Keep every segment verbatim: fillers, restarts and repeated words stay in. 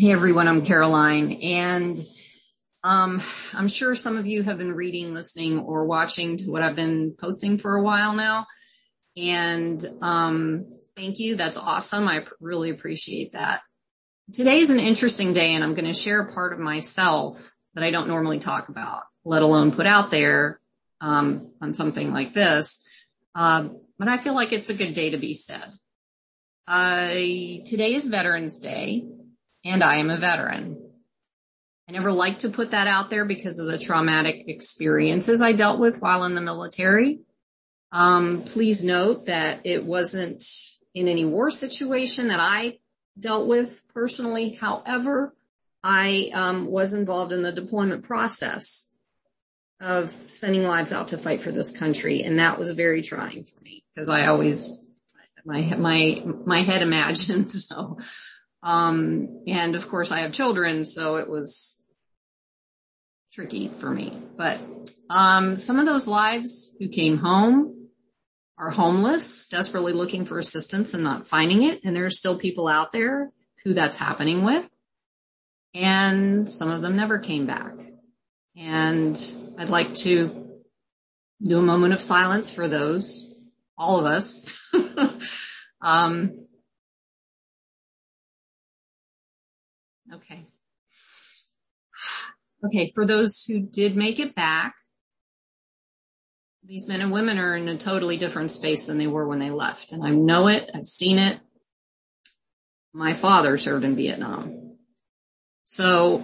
Hey everyone, I'm Caroline, and um, I'm sure some of you have been reading, listening, or watching to what I've been posting for a while now, and um, thank you. That's awesome. I really appreciate that. Today is an interesting day, and I'm going to share a part of myself that I don't normally talk about, let alone put out there um, on something like this, uh, but I feel like it's a good day to be said. Uh, today is Veterans Day. And I am a veteran. I never like to put that out there because of the traumatic experiences I dealt with while in the military. Um, please note that it wasn't in any war situation that I dealt with personally. However, I um, was involved in the deployment process of sending lives out to fight for this country. And that was very trying for me because I always, my, my, my head imagined so. Um, and of course I have children, so it was tricky for me, but, um, some of those lives who came home are homeless, desperately looking for assistance and not finding it. And there are still people out there who that's happening with. And some of them never came back. And I'd like to do a moment of silence for those, all of us. um, Okay. Okay. For those who did make it back, these men and women are in a totally different space than they were when they left. And I know it. I've seen it. My father served in Vietnam. So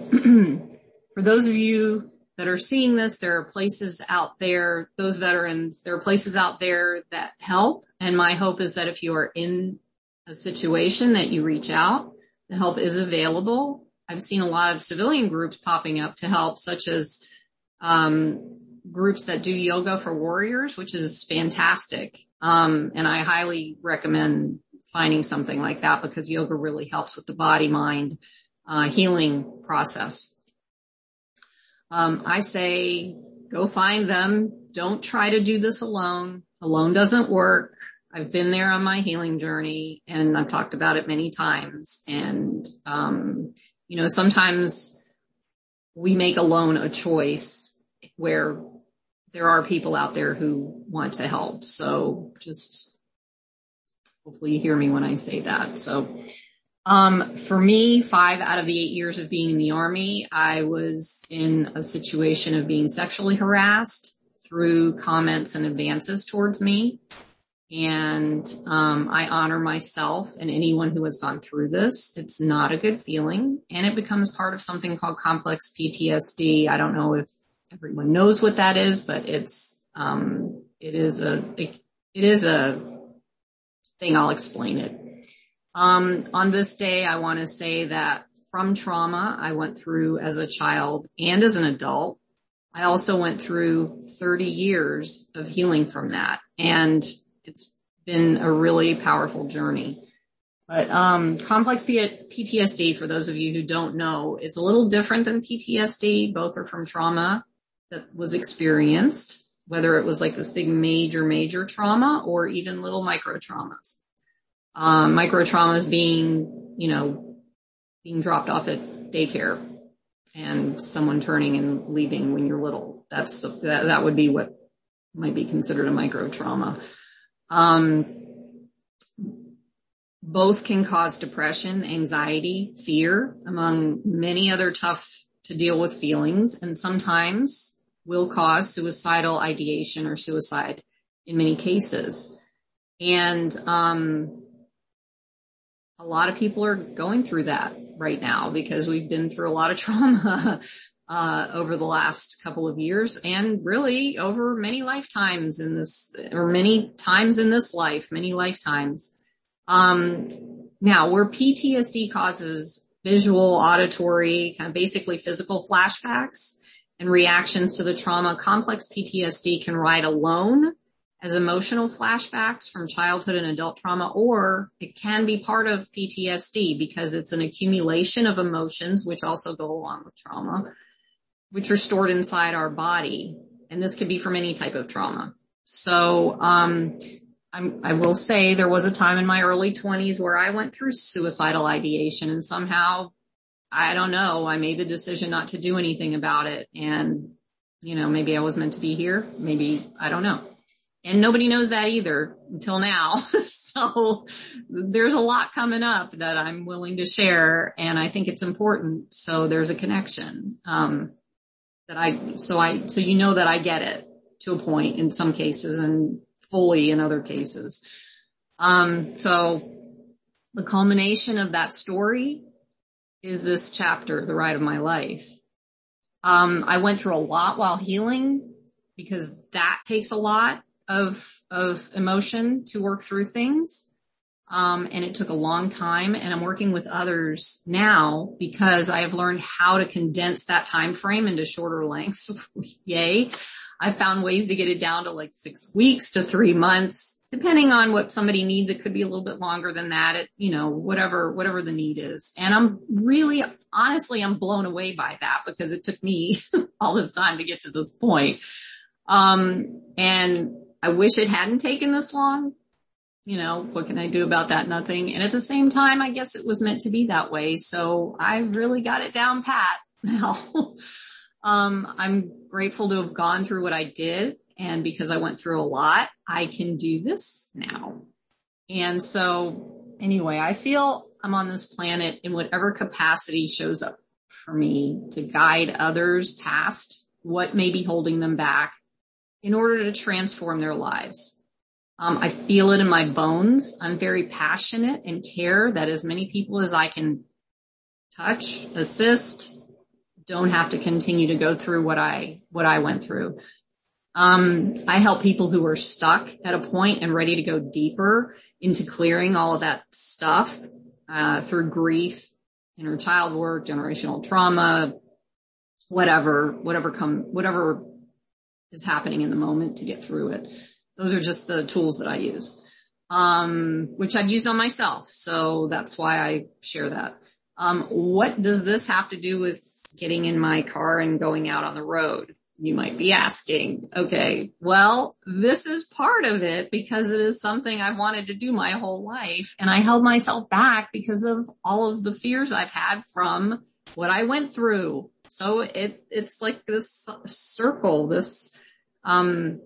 for those of you that are seeing this, there are places out there, those veterans, there are places out there that help. And my hope is that if you are in a situation that you reach out. The help is available. I've seen a lot of civilian groups popping up to help, such as um groups that do yoga for warriors, which is fantastic. Um and I highly recommend finding something like that because yoga really helps with the body-mind uh healing process. Um I say go find them. Don't try to do this alone. Alone doesn't work. I've been there on my healing journey and I've talked about it many times. And, um, you know, sometimes we make alone a choice where there are people out there who want to help. So just hopefully you hear me when I say that. So, um, for me, five out of the eight years of being in the Army, I was in a situation of being sexually harassed through comments and advances towards me. And, um, I honor myself and anyone who has gone through this. It's not a good feeling and it becomes part of something called complex P T S D. I don't know if everyone knows what that is, but it's, um, it is a, it is a thing. I'll explain it. Um, on this day, I want to say that from trauma I went through as a child and as an adult, I also went through thirty years of healing from that. And it's been a really powerful journey. But um complex P T S D, for those of you who don't know, is a little different than P T S D. Both are from trauma that was experienced, whether it was like this big major, major trauma or even little micro traumas. Um, micro traumas being, you know, being dropped off at daycare and someone turning and leaving when you're little. That's that, that would be what might be considered a micro trauma. Um, both can cause depression, anxiety, fear, among many other tough to deal with feelings, and sometimes will cause suicidal ideation or suicide in many cases. And, um, a lot of people are going through that right now because we've been through a lot of trauma, uh, over the last couple of years and really over many lifetimes in this, or many times in this life, many lifetimes. Um, now where P T S D causes visual, auditory, kind of basically physical flashbacks and reactions to the trauma, complex P T S D can ride alone as emotional flashbacks from childhood and adult trauma, or it can be part of P T S D because it's an accumulation of emotions, which also go along with trauma, which are stored inside our body. And this could be from any type of trauma. So, um, I'm, I will say there was a time in my early twenties where I went through suicidal ideation and somehow I don't know. I made the decision not to do anything about it. And, you know, maybe I was meant to be here. Maybe, I don't know. And nobody knows that either until now. So there's a lot coming up that I'm willing to share. And I think it's important. So there's a connection. Um, that I, so I, so you know that I get it to a point in some cases and fully in other cases. Um, so the culmination of that story is this chapter, The Ride of My Life. Um, I went through a lot while healing because that takes a lot of, of emotion to work through things. Um, and it took a long time, and I'm working with others now because I have learned how to condense that time frame into shorter lengths. Yay. I found ways to get it down to like six weeks to three months, depending on what somebody needs. It could be a little bit longer than that. It, you know, whatever, whatever the need is. And I'm really, honestly, I'm blown away by that because it took me all this time to get to this point. Um, and I wish it hadn't taken this long. You know, what can I do about that? Nothing. And at the same time, I guess it was meant to be that way. So I really got it down pat now. um, I'm grateful to have gone through what I did. And because I went through a lot, I can do this now. And so anyway, I feel I'm on this planet in whatever capacity shows up for me to guide others past what may be holding them back in order to transform their lives. Um, I feel it in my bones. I'm very passionate and care that as many people as I can touch, assist, don't have to continue to go through what I, what I went through. Um, I help people who are stuck at a point and ready to go deeper into clearing all of that stuff, uh, through grief, inner child work, generational trauma, whatever, whatever come, whatever is happening in the moment to get through it. Those are just the tools that I use, um, which I've used on myself. So that's why I share that. Um, what does this have to do with getting in my car and going out on the road? You might be asking. Okay, well, this is part of it because it is something I've wanted to do my whole life. And I held myself back because of all of the fears I've had from what I went through. So it, it's like this circle, this, um,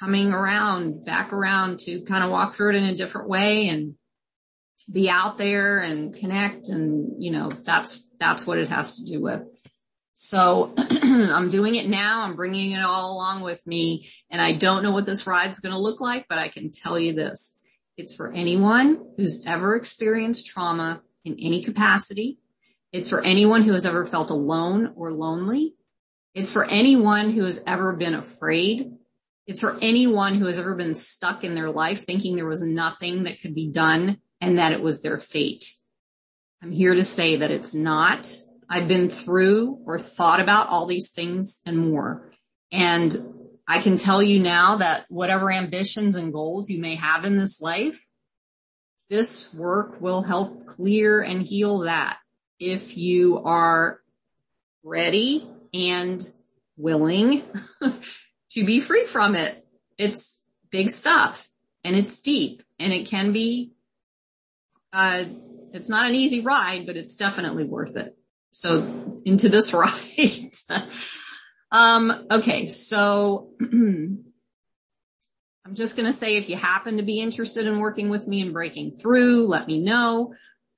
coming around, back around to kind of walk through it in a different way and be out there and connect. And, you know, that's, that's what it has to do with. So I'm doing it now. I'm bringing it all along with me. And I don't know what this ride's going to look like, but I can tell you this. It's for anyone who's ever experienced trauma in any capacity. It's for anyone who has ever felt alone or lonely. It's for anyone who has ever been afraid. It's for anyone who has ever been stuck in their life thinking there was nothing that could be done and that it was their fate. I'm here to say that it's not. I've been through or thought about all these things and more. And I can tell you now that whatever ambitions and goals you may have in this life, this work will help clear and heal that if you are ready and willing to be free from it. It's big stuff and it's deep and it can be, uh, it's not an easy ride, but it's definitely worth it. So into this ride. um, okay. So I'm just going to say, if you happen to be interested in working with me and breaking through, let me know.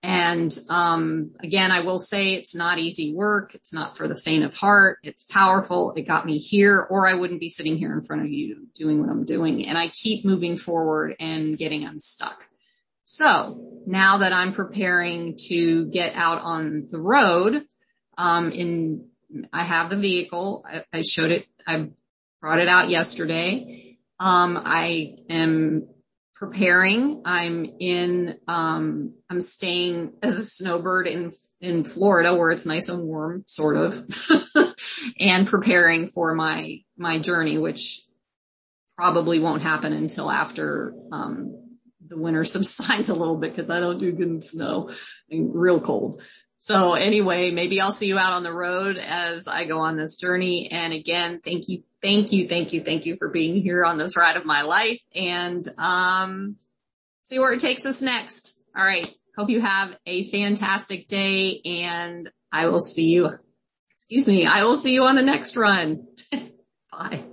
And, um, again, I will say it's not easy work. It's not for the faint of heart. It's powerful. It got me here, or I wouldn't be sitting here in front of you doing what I'm doing. And I keep moving forward and getting unstuck. So now that I'm preparing to get out on the road, um, in, I have the vehicle. I, I showed it. I brought it out yesterday. Um, I am preparing. I'm in, um, I'm staying as a snowbird in, in Florida where it's nice and warm, sort of, and preparing for my, my journey, which probably won't happen until after, um, the winter subsides a little bit because I don't do good in snow and real cold. So anyway, maybe I'll see you out on the road as I go on this journey. And again, thank you, thank you, thank you, thank you for being here on this ride of my life, and um see where it takes us next. All right. Hope you have a fantastic day, and I will see you. Excuse me. I will see you on the next run. Bye.